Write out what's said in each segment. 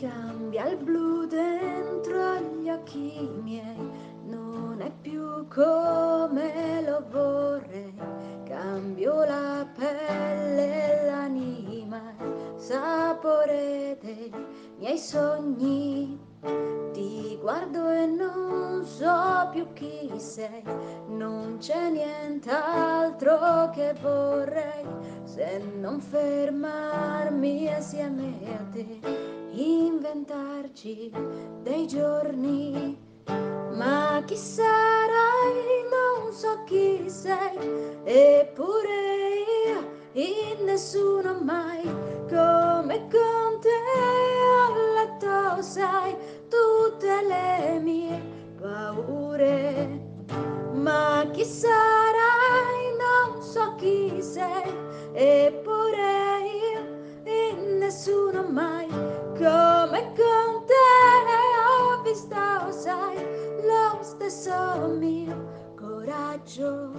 Cambia il blu dentro gli occhi miei, non è più come lo vorrei. Cambio la pelle e l'anima, sapore dei miei sogni. Ti guardo e non so più chi sei, non c'è nient'altro che vorrei se non fermarmi assieme a te, inventarci dei giorni. Ma chi sarai? Non so chi sei, eppure io in nessuno mai come con te ho letto, sai, tutte le mie paure. Ma chi sarai? Non so chi sei, eppure io in nessuno mai come con te ho visto, sai, lo stesso mio coraggio.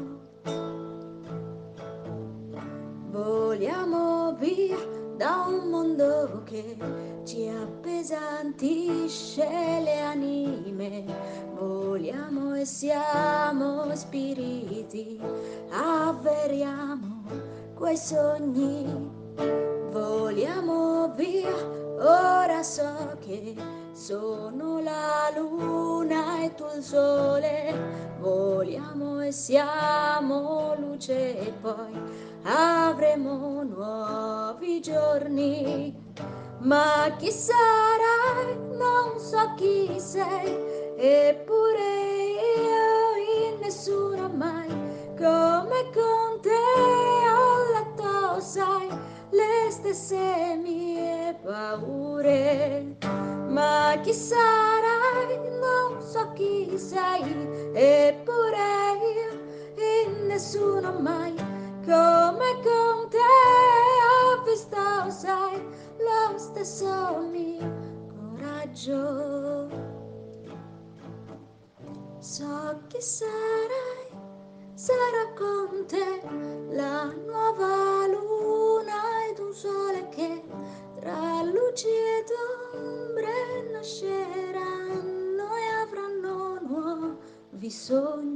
Voliamo via da un mondo che ci appesantisce le anime, voliamo e siamo spiriti, avveriamo quei sogni. Voliamo via, ora so che sono la luna e tu il sole, voliamo e siamo luce e poi avremo nuovi giorni. Ma chi sarai? Non so chi sei, eppure io in nessuno mai come con te ho letto, sai, le stesse mie paure. Ma chi sarai? Non so chi sei, eppure io in nessuno mai come con te ho visto, sai, lo stesso mio coraggio. So chi sarai, sarò con te, la nuova luna ed un sole che tra luci ed ombre nasceranno e avranno nuovi sogni.